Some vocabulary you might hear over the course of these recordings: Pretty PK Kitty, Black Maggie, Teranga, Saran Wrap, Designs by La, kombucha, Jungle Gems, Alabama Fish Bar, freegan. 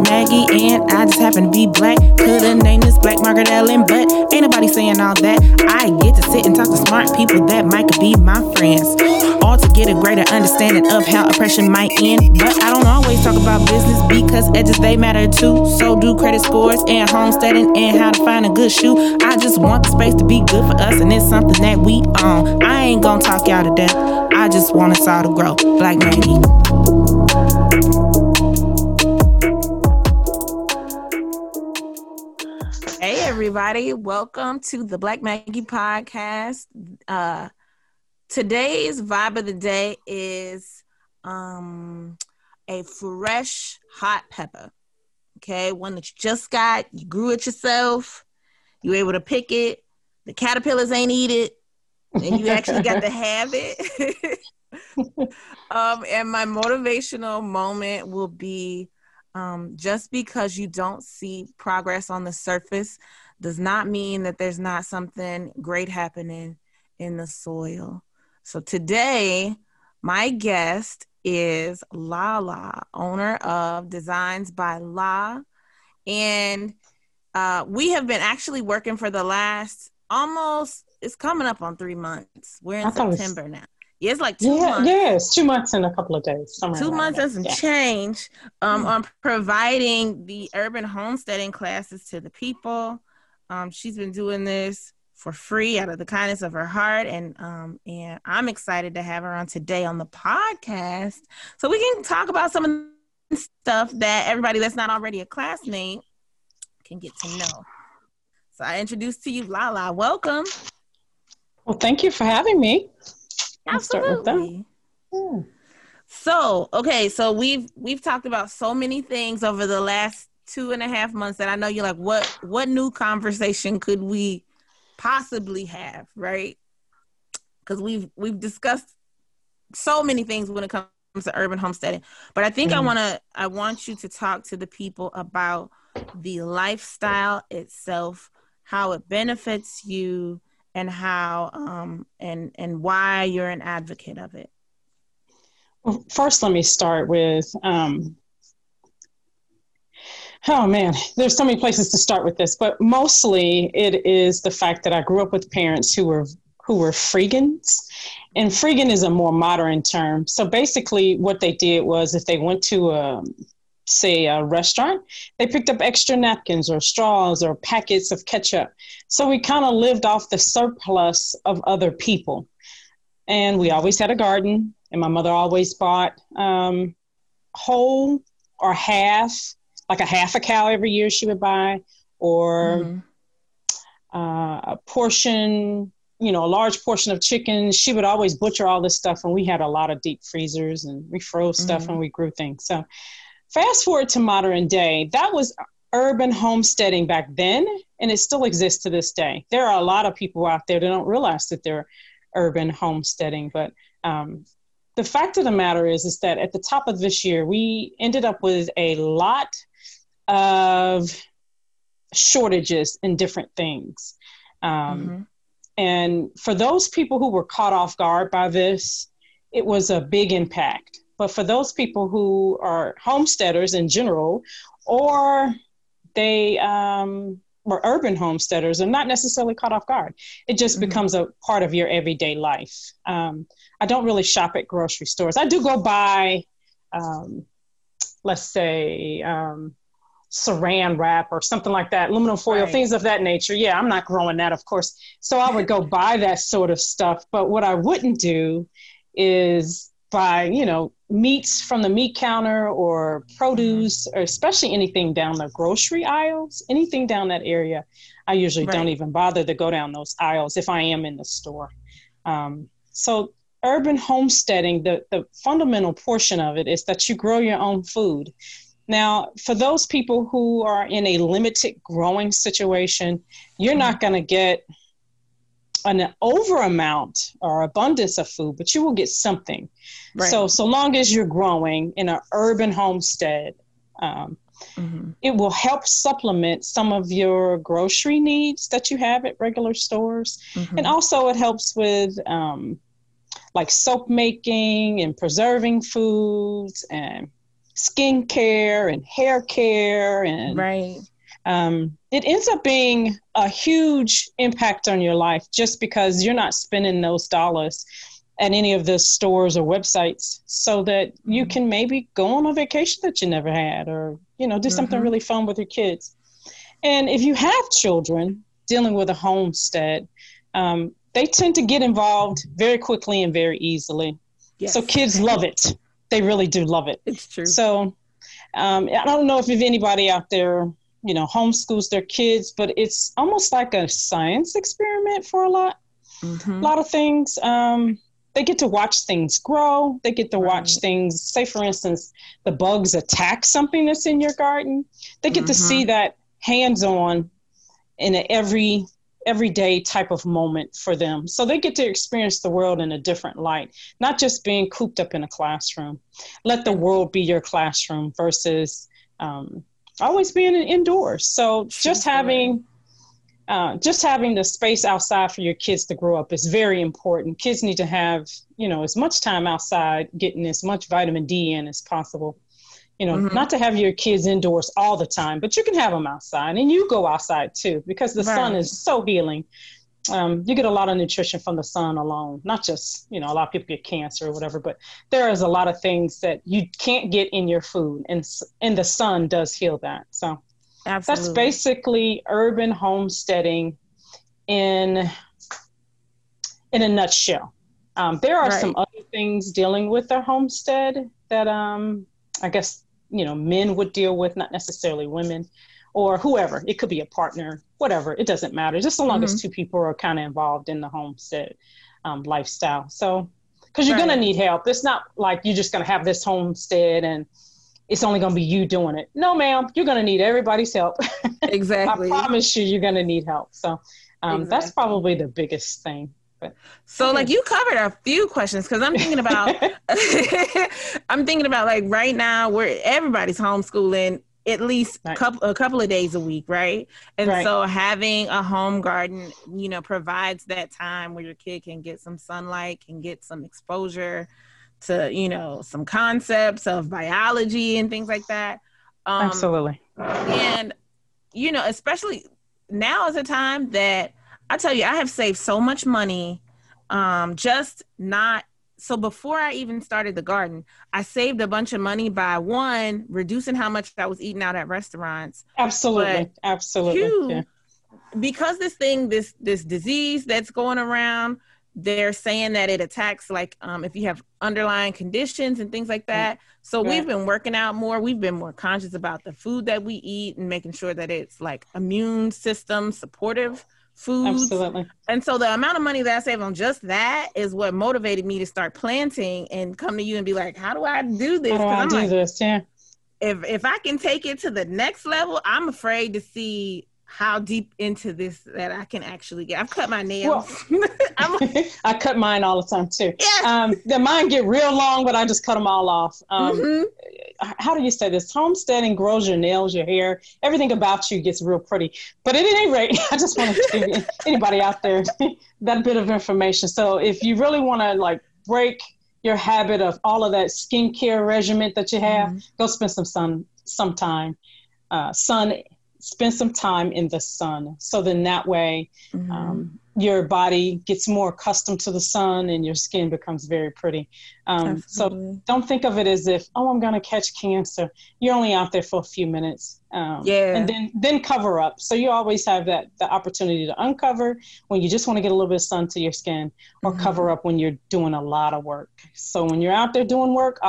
is Maggie, and I just happen to be black. Coulda named this Black Margaret Ellen, but ain't nobody saying all that. I get to sit and talk to smart people that might could be my friends, all to get a greater understanding of how oppression might end. But I don't always talk about business because edges, they matter too. So do credit scores and homesteading and how to find a good shoe. I just want the space to be good for us, and it's something that we own. I ain't gonna talk y'all to death, I just want us all to grow. Black Maggie. Hey everybody, welcome to the Black Maggie podcast. Today's vibe of the day is a fresh hot pepper. Okay, one that you just got, you grew it yourself, you were able to pick it, the caterpillars ain't eat it, and you actually got to have it. And my motivational moment will be just because you don't see progress on the surface does not mean that there's not something great happening in the soil. So today, my guest is La, owner of Designs by La. And we have been actually working for the last it's coming up on 3 months. We're in September now. Yeah, it's like 2 months. Yeah, it's 2 months and a couple of days. 2 months and some change on providing the urban homesteading classes to the people. She's been doing this for free out of the kindness of her heart. And I'm excited to have her on today on the podcast so we can talk about some of the stuff that everybody that's not already a classmate can get to know. So I introduce to you, La. Welcome. Well, thank you for having me. Absolutely. Yeah. So, okay, so we've talked about so many things over the last 2.5 months that I know you're like, what new conversation could we possibly have, right? Because we've discussed so many things when it comes to urban homesteading. But I think I want you to talk to the people about the lifestyle itself, how it benefits you, and how and why you're an advocate of it. Well, first, let me start with there's so many places to start with this, but mostly it is the fact that I grew up with parents who were freegans, and freegan is a more modern term. So basically, what they did was if they went to a restaurant, they picked up extra napkins or straws or packets of ketchup. So we kind of lived off the surplus of other people. And we always had a garden, and my mother always bought whole or half, like a half a cow every year she would buy, or a portion, a large portion of chicken. She would always butcher all this stuff, and we had a lot of deep freezers, and we froze stuff and we grew things. So fast forward to modern day, that was urban homesteading back then, and it still exists to this day. There are a lot of people out there that don't realize that they're urban homesteading, but the fact of the matter is that at the top of this year, we ended up with a lot of shortages in different things. And for those people who were caught off guard by this, it was a big impact. But for those people who are homesteaders in general, or they were urban homesteaders, are not necessarily caught off guard. It just becomes a part of your everyday life. I don't really shop at grocery stores. I do go buy, saran wrap or something like that, aluminum foil, right, things of that nature. Yeah, I'm not growing that, of course. So I would go buy that sort of stuff. But what I wouldn't do is buy, meats from the meat counter or produce, or especially anything down the grocery aisles, anything down that area. I usually don't even bother to go down those aisles if I am in the store. So urban homesteading, the fundamental portion of it is that you grow your own food. Now, for those people who are in a limited growing situation, you're not going to get an over amount or abundance of food, but you will get something. Right. So long as you're growing in an urban homestead, it will help supplement some of your grocery needs that you have at regular stores. And also it helps with soap making and preserving foods and skincare and hair care, and right. It ends up being a huge impact on your life just because you're not spending those dollars at any of the stores or websites, so that you can maybe go on a vacation that you never had, or, you know, do something really fun with your kids. And if you have children dealing with a homestead, they tend to get involved very quickly and very easily. Yes. So kids love it. They really do love it. It's true. So I don't know if anybody out there, you know, homeschools their kids, but it's almost like a science experiment for a lot of things. They get to watch things grow. They get to watch things, say, for instance, the bugs attack something that's in your garden. They get to see that hands-on in an everyday type of moment for them. So they get to experience the world in a different light, not just being cooped up in a classroom. Let the world be your classroom versus always being indoors. So just having... just having the space outside for your kids to grow up is very important. Kids need to have, you know, as much time outside, getting as much vitamin D in as possible. You know, not to have your kids indoors all the time, but you can have them outside, and you go outside too, because the sun is so healing. You get a lot of nutrition from the sun alone, not just, you know, a lot of people get cancer or whatever, but there is a lot of things that you can't get in your food, and the sun does heal that. So. Absolutely. That's basically urban homesteading in a nutshell. There are some other things dealing with their homestead that I guess, you know, men would deal with, not necessarily women or whoever. It could be a partner, whatever. It doesn't matter. Just so long as two people are kind of involved in the homestead lifestyle. So, because you're going to need help. It's not like you're just going to have this homestead and it's only going to be you doing it. No, ma'am, you're going to need everybody's help. Exactly. I promise you, you're going to need help. So that's probably the biggest thing. But, like you covered a few questions, because I'm thinking about, like right now where everybody's homeschooling at least a couple of days a week. Right. And so having a home garden, you know, provides that time where your kid can get some sunlight, can get some exposure to, you know, some concepts of biology and things like that. Absolutely. And, you know, especially now is a time that I tell you, I have saved so much money. So before I even started the garden, I saved a bunch of money by reducing how much I was eating out at restaurants. Absolutely. But absolutely. Because this disease that's going around, they're saying that it attacks, like, if you have underlying conditions and things like that. So we've been working out more. We've been more conscious about the food that we eat and making sure that it's like immune system supportive foods. Absolutely. And so the amount of money that I saved on just that is what motivated me to start planting and come to you and be like, how do I do this? If I can take it to the next level, I'm afraid to see how deep into this that I can actually get. I've cut my nails. Well, I cut mine all the time too. Yeah. Mine get real long, but I just cut them all off. How do you say this? Homesteading grows your nails, your hair, everything about you gets real pretty. But at any rate, I just want to give anybody out there that bit of information. So if you really want to like break your habit of all of that skincare regimen that you have, go spend some time in the sun. So then that way your body gets more accustomed to the sun and your skin becomes very pretty. So don't think of it as if, oh, I'm going to catch cancer. You're only out there for a few minutes. And then cover up. So you always have the opportunity to uncover when you just want to get a little bit of sun to your skin, or cover up when you're doing a lot of work. So when you're out there doing work,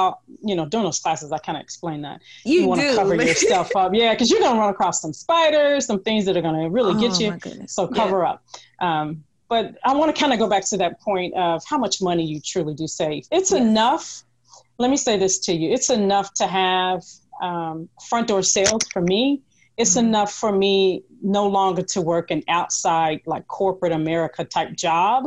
during those classes, I kind of explain that. You want to cover yourself up. Yeah, because you're going to run across some spiders, some things that are going to really get you. So cover up. But I want to kind of go back to that point of how much money you truly do save. It's enough. Let me say this to you. It's enough to have front door sales for me. It's enough for me no longer to work an outside, like corporate America type job.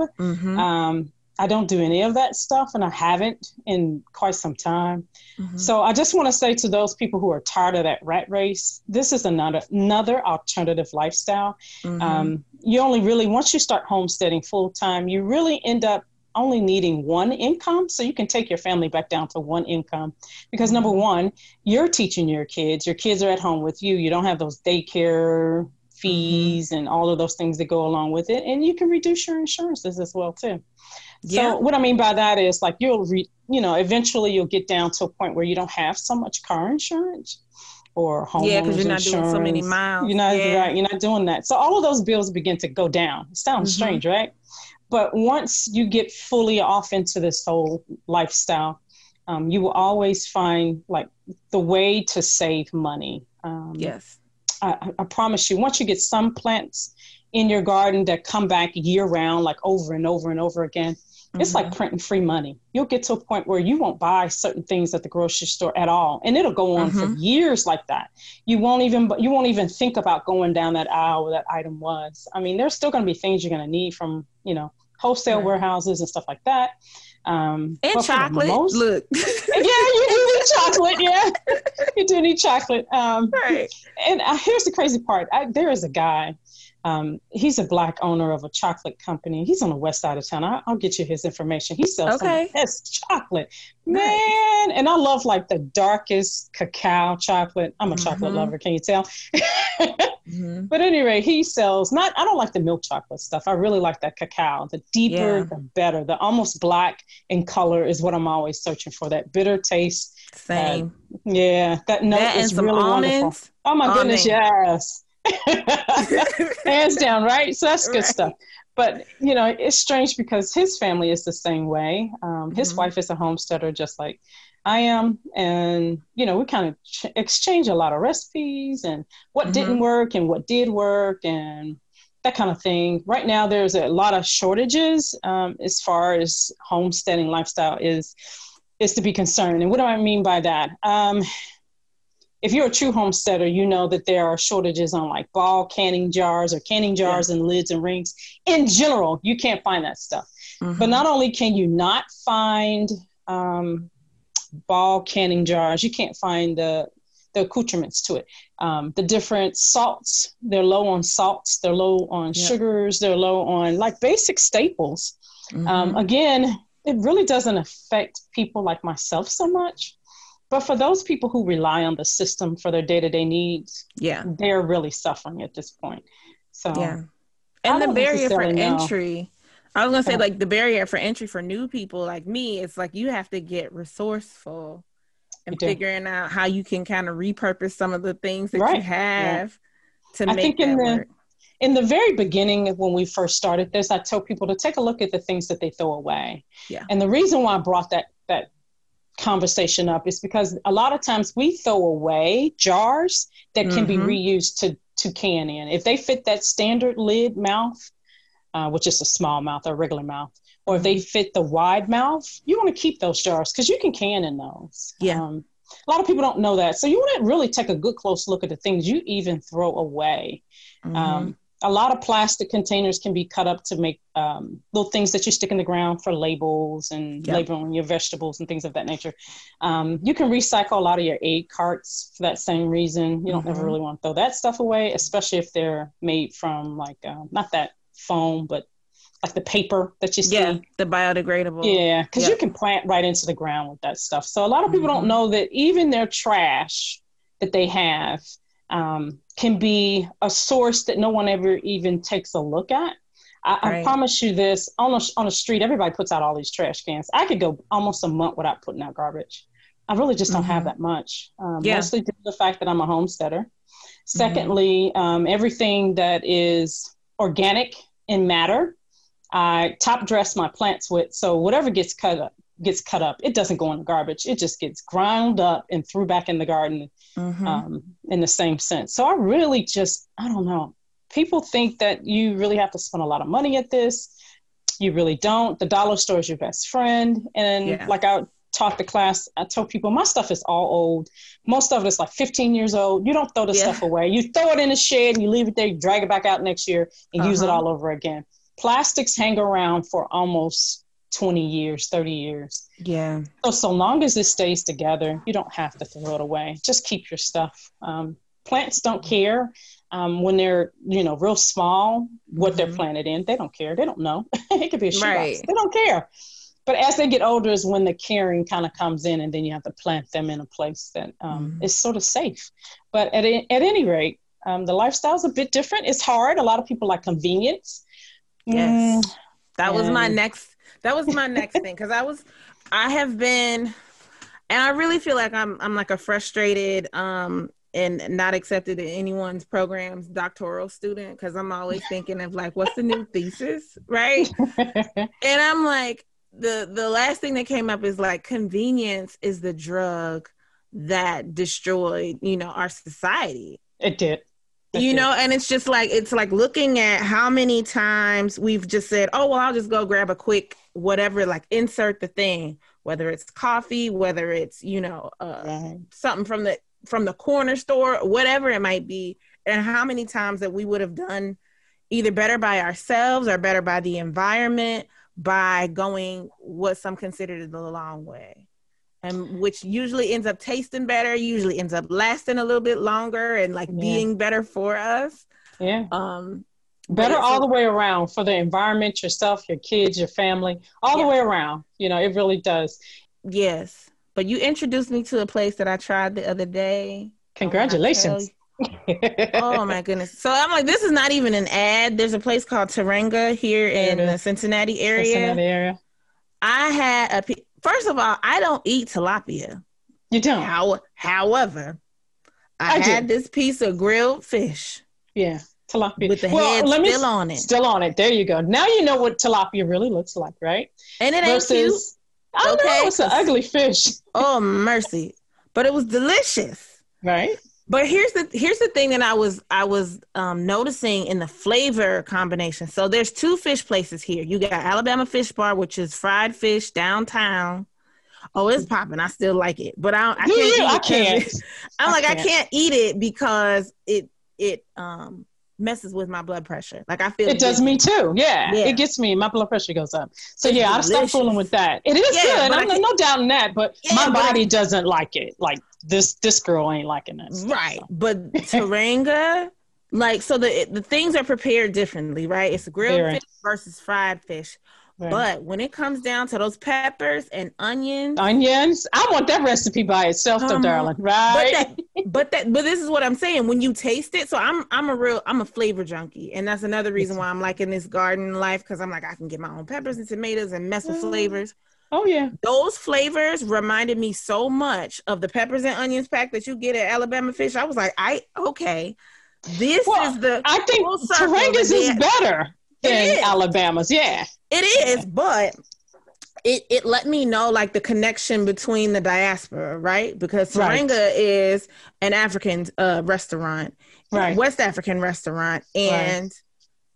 I don't do any of that stuff, and I haven't in quite some time. So I just want to say to those people who are tired of that rat race, this is another alternative lifestyle. You once you start homesteading full time, you really end up only needing one income. So you can take your family back down to one income because number one, you're teaching your kids are at home with you. You don't have those daycare fees and all of those things that go along with it. And you can reduce your insurances as well too. Yeah. So what I mean by that is like, eventually you'll get down to a point where you don't have so much car insurance or home insurance. Yeah, because you're not doing so many miles. You're not, right, you're not doing that. So all of those bills begin to go down. It sounds strange, right? But once you get fully off into this whole lifestyle, you will always find like the way to save money. Yes. I promise you, once you get some plants in your garden that come back year round, like over and over and over again, it's like printing free money. You'll get to a point where you won't buy certain things at the grocery store at all. And it'll go on for years like that. You won't even think about going down that aisle where that item was. I mean, there's still going to be things you're going to need from, wholesale warehouses and stuff like that. And chocolate. Look. Yeah, you do need chocolate. Yeah, you do need chocolate. Right. And here's the crazy part. There is a guy. He's a black owner of a chocolate company. He's on the west side of town. I'll get you his information. He sells some of the best chocolate, man. Nice. And I love like the darkest cacao chocolate. I'm a chocolate lover. Can you tell? But anyway, he sells I don't like the milk chocolate stuff. I really like that cacao. The deeper, the better. The almost black in color is what I'm always searching for. That bitter taste. Same. That note is really almonds. Wonderful. Oh my goodness. Yes. Hands down, right? So that's good stuff. But it's strange because his family is the same way. His wife is a homesteader just like I am, and we kind of exchange a lot of recipes and what didn't work and what did work and that kind of thing. Right now there's a lot of shortages as far as homesteading lifestyle is to be concerned. And what do I mean by that? If you're a true homesteader, you know that there are shortages on like ball canning jars and lids and rings. In general, you can't find that stuff. But not only can you not find ball canning jars, you can't find the accoutrements to it. The different salts, they're low on salts, they're low on sugars, they're low on like basic staples. Again, it really doesn't affect people like myself so much. But for those people who rely on the system for their day-to-day needs, they're really suffering at this point. So, and the barrier for entry, I was going to say like the barrier for entry for new people like me, it's like you have to get resourceful and figuring out how you can kind of repurpose some of the things that you have to make that work. In the very beginning of when we first started this, I told people to take a look at the things that they throw away. Yeah. And the reason why I brought that conversation up is because a lot of times we throw away jars that can be reused to can in. If they fit that standard lid mouth, which is a small mouth or a regular mouth, or if they fit the wide mouth, you want to keep those jars because you can can in those. Yeah. A lot of people don't know that. So you want to really take a good close look at the things you even throw away. A lot of plastic containers can be cut up to make little things that you stick in the ground for labels and labeling your vegetables and things of that nature. You can recycle a lot of your aid carts for that same reason. You don't ever really want to throw that stuff away, especially if they're made from like, not that foam, but like the paper that you see. Yeah, the biodegradable. Yeah, because you can plant right into the ground with that stuff. So a lot of people don't know that even their trash that they have can be a source that no one ever even takes a look at. I promise you this, on the street, everybody puts out all these trash cans. I could go almost a month without putting out garbage. I really just don't have that much. Mostly due to the fact that I'm a homesteader. Secondly, everything that is organic in matter, I top dress my plants with. So whatever gets cut up. It doesn't go in the garbage. It just gets ground up and threw back in the garden in the same sense. So I really just, I don't know. People think that you really have to spend a lot of money at this. You really don't. The dollar store is your best friend. And like I taught the class, I told people my stuff is all old. Most of it is like 15 years old. You don't throw this stuff away. You throw it in the shed and you leave it there, you drag it back out next year and use it all over again. Plastics hang around for almost 20 years, 30 years. Yeah. So long as it stays together, you don't have to throw it away. Just keep your stuff. plants don't care when they're, you know, real small, what mm-hmm. they're planted in. They don't care. They don't know. It could be a shoebox. Right. They don't care. But as they get older is when the caring kind of comes in, and then you have to plant them in a place that is sort of safe. But at any rate, the lifestyle's a bit different. It's hard. A lot of people like convenience. Yes. That was my next thing. Cause I really feel like I'm like a frustrated, and not accepted in anyone's programs doctoral student. Cause I'm always thinking of like, what's the new thesis? Right. And I'm like, the last thing that came up is like convenience is the drug that destroyed, you know, our society. It did. And it's like looking at how many times we've just said, oh, well, I'll just go grab a quick whatever, like insert the thing, whether it's coffee, whether it's, you know, something from the corner store, whatever it might be. And how many times that we would have done either better by ourselves or better by the environment by going what some consider the long way. And which usually ends up tasting better, usually ends up lasting a little bit longer and like being better for us. Yeah. Better all the way around for the environment, yourself, your kids, your family, all the way around. You know, it really does. Yes. But you introduced me to a place that I tried the other day. Congratulations. Oh my goodness. So I'm like, this is not even an ad. There's a place called Teranga here in the Cincinnati area. I had a... First of all, I don't eat tilapia. You don't? However, I had this piece of grilled fish. Yeah, tilapia. With the head still on it. Still on it. There you go. Now you know what tilapia really looks like, right? And it ain't cute. Oh, okay. No, it's an ugly fish. Oh, mercy. But it was delicious. Right? But here's the thing that I was noticing in the flavor combination. So there's two fish places here. You got Alabama Fish Bar, which is fried fish downtown. Oh, it's popping. I still like it, but I can't. I can't eat it because it messes with my blood pressure. Like I feel it does me too. Yeah, it gets me. My blood pressure goes up. So yeah, I stop fooling with that. It is good. I'm no doubt in that. But my body doesn't like it. Like. This girl ain't liking that stuff, right? So. But Teranga, like, so the things are prepared differently, right? It's grilled fish versus fried fish. Right. But when it comes down to those peppers and onions, I want that recipe by itself, though, darling. Right? But this is what I'm saying. When you taste it, so I'm a flavor junkie, and that's another reason why I'm liking this garden life, because I'm like I can get my own peppers and tomatoes and mess with flavors. Oh, yeah. Those flavors reminded me so much of the peppers and onions pack that you get at Alabama Fish. I was like, I think Teranga's is better than Alabama's. Yeah. It is, but it let me know, like, the connection between the diaspora, right? Because Teranga is an African restaurant, West African restaurant, and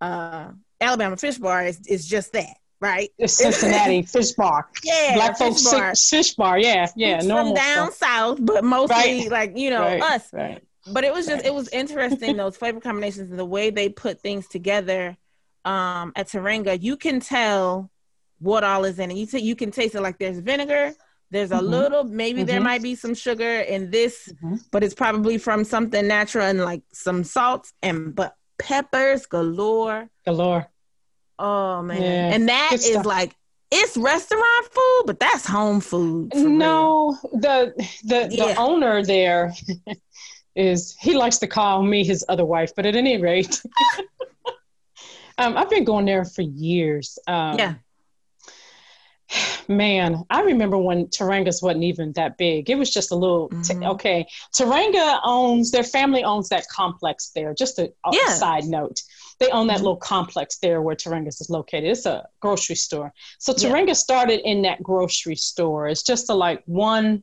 Alabama Fish Bar is just that. Right, it's Cincinnati Fish Bar. Yeah, black folks fish bar. Yeah, normal from down south, but mostly like you know us. Right. But it was just it was interesting those flavor combinations and the way they put things together. At Teranga, you can tell what all is in it. You can taste it. Like there's vinegar. There's a little, maybe there might be some sugar in this, but it's probably from something natural and like some salts but peppers galore. Oh man. Yeah, and that is stuff. Like it's restaurant food, but that's home food. No, me. The owner there he likes to call me his other wife, but at any rate, I've been going there for years. Man, I remember when Teranga's wasn't even that big. It was just a little, Teranga their family owns that complex there. Just a side note. They own that little complex there where Teranga's is located. It's a grocery store. So Teranga started in that grocery store. It's just one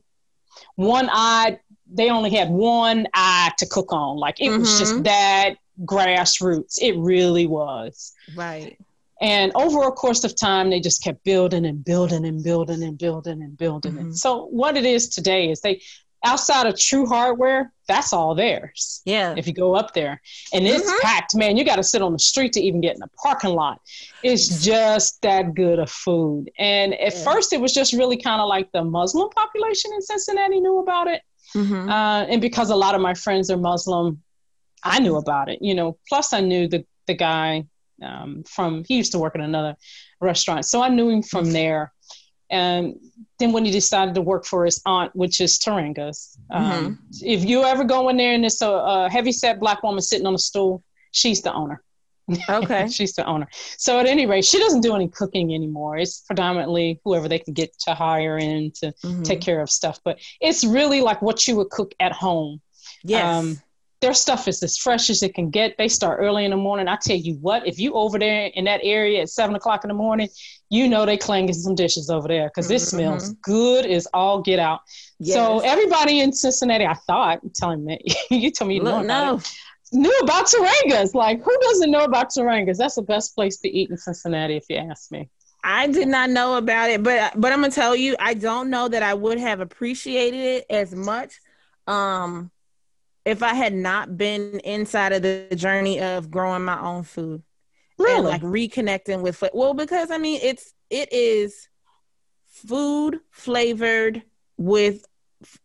eye. They only had one eye to cook on. Like it was just that grassroots. It really was. Right. And over a course of time, they just kept building and building and building and building and building. And so what it is today is they, outside of True Hardware, that's all theirs. Yeah. If you go up there and it's packed, man, you got to sit on the street to even get in the parking lot. It's just that good of food. And at first it was just really kind of like the Muslim population in Cincinnati knew about it. Mm-hmm. And because a lot of my friends are Muslim, I knew about it, you know. Plus I knew the guy from, he used to work at another restaurant. So I knew him from there. And then when he decided to work for his aunt, which is Teranga's, mm-hmm. if you ever go in there and there's a heavyset black woman sitting on a stool, she's the owner. Okay. She's the owner. So at any rate, she doesn't do any cooking anymore. It's predominantly whoever they can get to hire in to mm-hmm. take care of stuff. But it's really like what you would cook at home. Yes. Their stuff is as fresh as it can get. They start early in the morning. I tell you what, if you over there in that area at 7 o'clock in the morning, you know they clanging some dishes over there because it mm-hmm. smells good as all get out. Yes. So everybody in Cincinnati, I thought, telling me, you told me you know about it, knew about Teranga's. Like, who doesn't know about Teranga's? That's the best place to eat in Cincinnati, if you ask me. I did not know about it, but I'm gonna tell you, I don't know that I would have appreciated it as much. If I had not been inside of the journey of growing my own food, really, and like reconnecting with food. Well, because I mean, it is food flavored with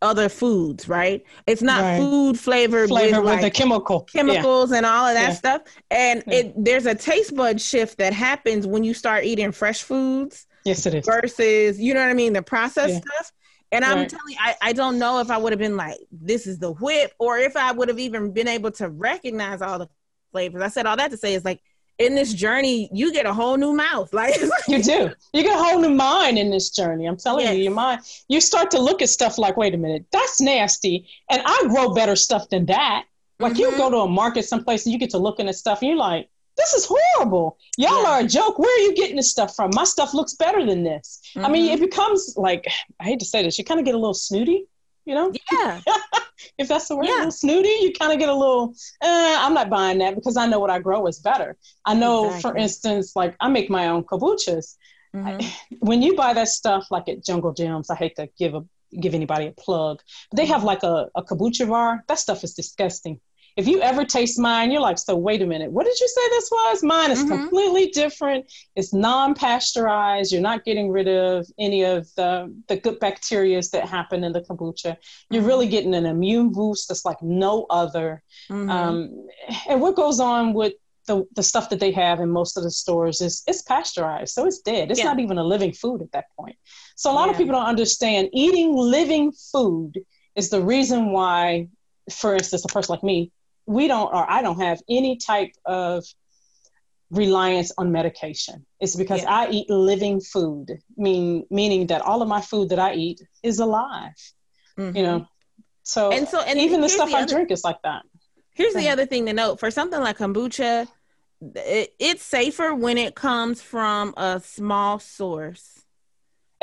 other foods, right? It's not food flavored with like the chemicals and all of that stuff. And there's a taste bud shift that happens when you start eating fresh foods. Yes, it is. Versus, you know what I mean, the processed stuff. And I'm telling you, I don't know if I would have been like, this is the whip, or if I would have even been able to recognize all the flavors. I said all that to say is like, in this journey, you get a whole new mouth. Like you do. You get a whole new mind in this journey. I'm telling you, your mind, you start to look at stuff like, wait a minute, that's nasty. And I grow better stuff than that. Like mm-hmm. you go to a market someplace and you get to looking at stuff and you're like, this is horrible. Y'all are a joke. Where are you getting this stuff from? My stuff looks better than this. Mm-hmm. I mean, it becomes like, I hate to say this, you kind of get a little snooty, you know? Yeah. If that's the word, a little snooty, you kind of get a little, I'm not buying that because I know what I grow is better. I know, for instance, like I make my own kombuchas. Mm-hmm. When you buy that stuff, like at Jungle Gems, I hate to give anybody a plug, but they have like a kombucha bar. That stuff is disgusting. If you ever taste mine, you're like, so wait a minute, what did you say this was? Mine is mm-hmm. completely different. It's non-pasteurized. You're not getting rid of any of the good bacteria that happen in the kombucha. You're mm-hmm. really getting an immune boost that's like no other. Mm-hmm. And what goes on with the stuff that they have in most of the stores is it's pasteurized, so it's dead. It's not even a living food at that point. So a lot of people don't understand eating living food is the reason why, for instance, a person like me, I don't have any type of reliance on medication. It's because I eat living food, meaning that all of my food that I eat is alive, mm-hmm. you know? So even the stuff I drink is like that. Here's the other thing to note. For something like kombucha, it's safer when it comes from a small source.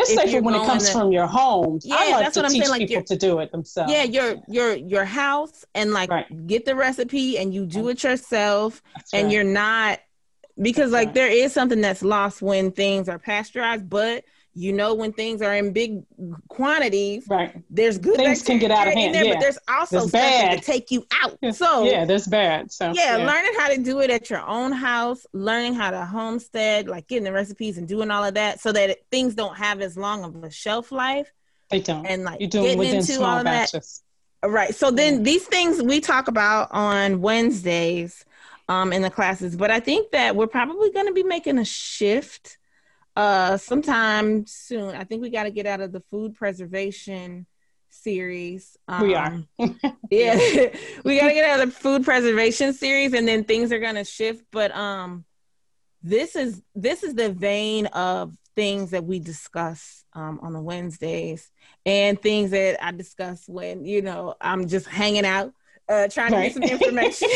It's safer when it comes from your home. Yeah, I like to teach people to do it themselves. Yeah, your house, and like get the recipe and you do it yourself. And you're not, because like there is something that's lost when things are pasteurized, but you know, when things are in big quantities, there's good things can get out of hand. But there's also bad to take you out. So there's bad. So learning how to do it at your own house, learning how to homestead, like getting the recipes and doing all of that, so that things don't have as long of a shelf life. They don't. And like you're doing within small batches. Right. So then these things we talk about on Wednesdays, in the classes. But I think that we're probably going to be making a shift sometime soon. I think we got to get out of the food preservation series. We are. We got to get out of the food preservation series, and then things are going to shift. But this is the vein of things that we discuss on the Wednesdays, and things that I discuss when, you know, I'm just hanging out, trying to get some information.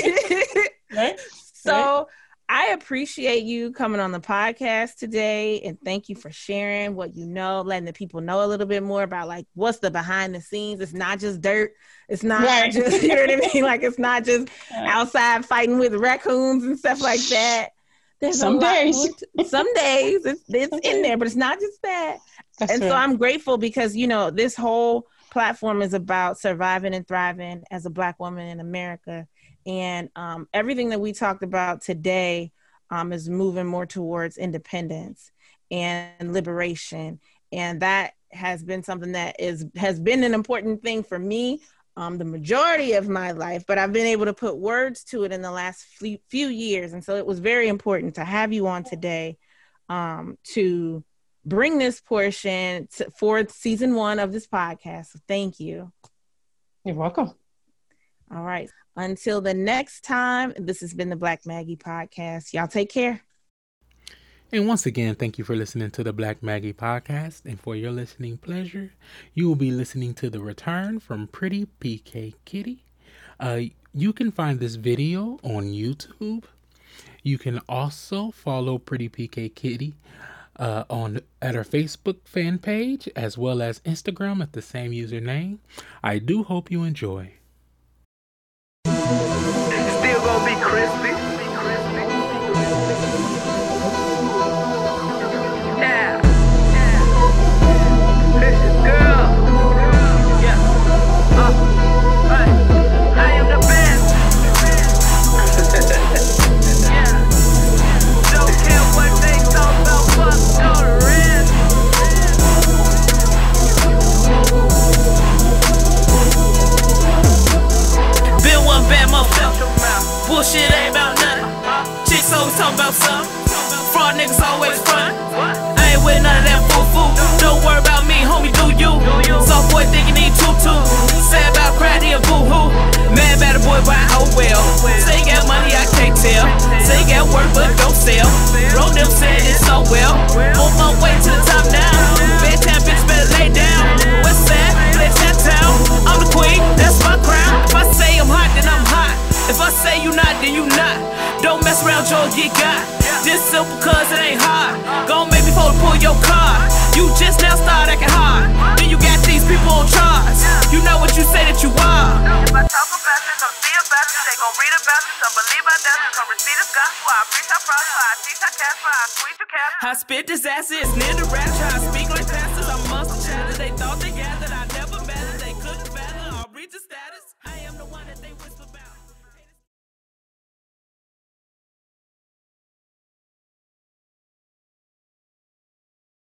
So I appreciate you coming on the podcast today, and thank you for sharing what you know, letting the people know a little bit more about like what's the behind the scenes. It's not just dirt. It's not just, you know what I mean? Like it's not just outside fighting with raccoons and stuff like that. There's some days it's in there, but it's not just that. So I'm grateful because, you know, this whole platform is about surviving and thriving as a Black woman in America. And everything that we talked about today is moving more towards independence and liberation And that has been something that has been an important thing for me the majority of my life, but I've been able to put words to it in the last few years. And so it was very important to have you on today to bring this portion for season 1 of this podcast. So thank you. You're welcome. All right. Until the next time, this has been the Black Maggie Podcast. Y'all take care. And once again, thank you for listening to the Black Maggie Podcast. And for your listening pleasure, you will be listening to the return from Pretty PK Kitty. You can find this video on YouTube. You can also follow Pretty PK Kitty at her Facebook fan page, as well as Instagram at the same username. I do hope you enjoy. Still gonna be crispy. Yeah. Yeah. Girl. Yeah. I am the best. Yeah. Don't care what they talk about. Fuck the rest. Been one bad motherfucker. Bullshit ain't about nothing. Chicks always talk about something. Fraud niggas always front. I ain't with none of that foo-foo. Don't worry about me, homie, do you? Soft boy think you need two. Sad about crowd, he a boo-hoo. Mad about a boy, but oh well. Say you got money, I can't tell. Say you got work, but don't sell. Roll them said it so well. On my way to the top now. Bedtime bitch better lay down. What's that? Let's that town. I'm the queen, that's my crown. If I say I'm hot, then I'm hot. If I say you not, then you not. Don't mess around, y'all get got. Just simple cause it ain't hard. Gon' make me fold to pull your card. You just now start acting hard. Then you got these people on charge. You know what you say that you are. If I talk about this, don't see about this. They gon' read about this, don't believe about that. Come receive this gospel, I preach, I prosper, I teach, I cast, I squeeze, you cap. I spit this acid, it's near the rapture, I speak like pastors, I'm Muslim.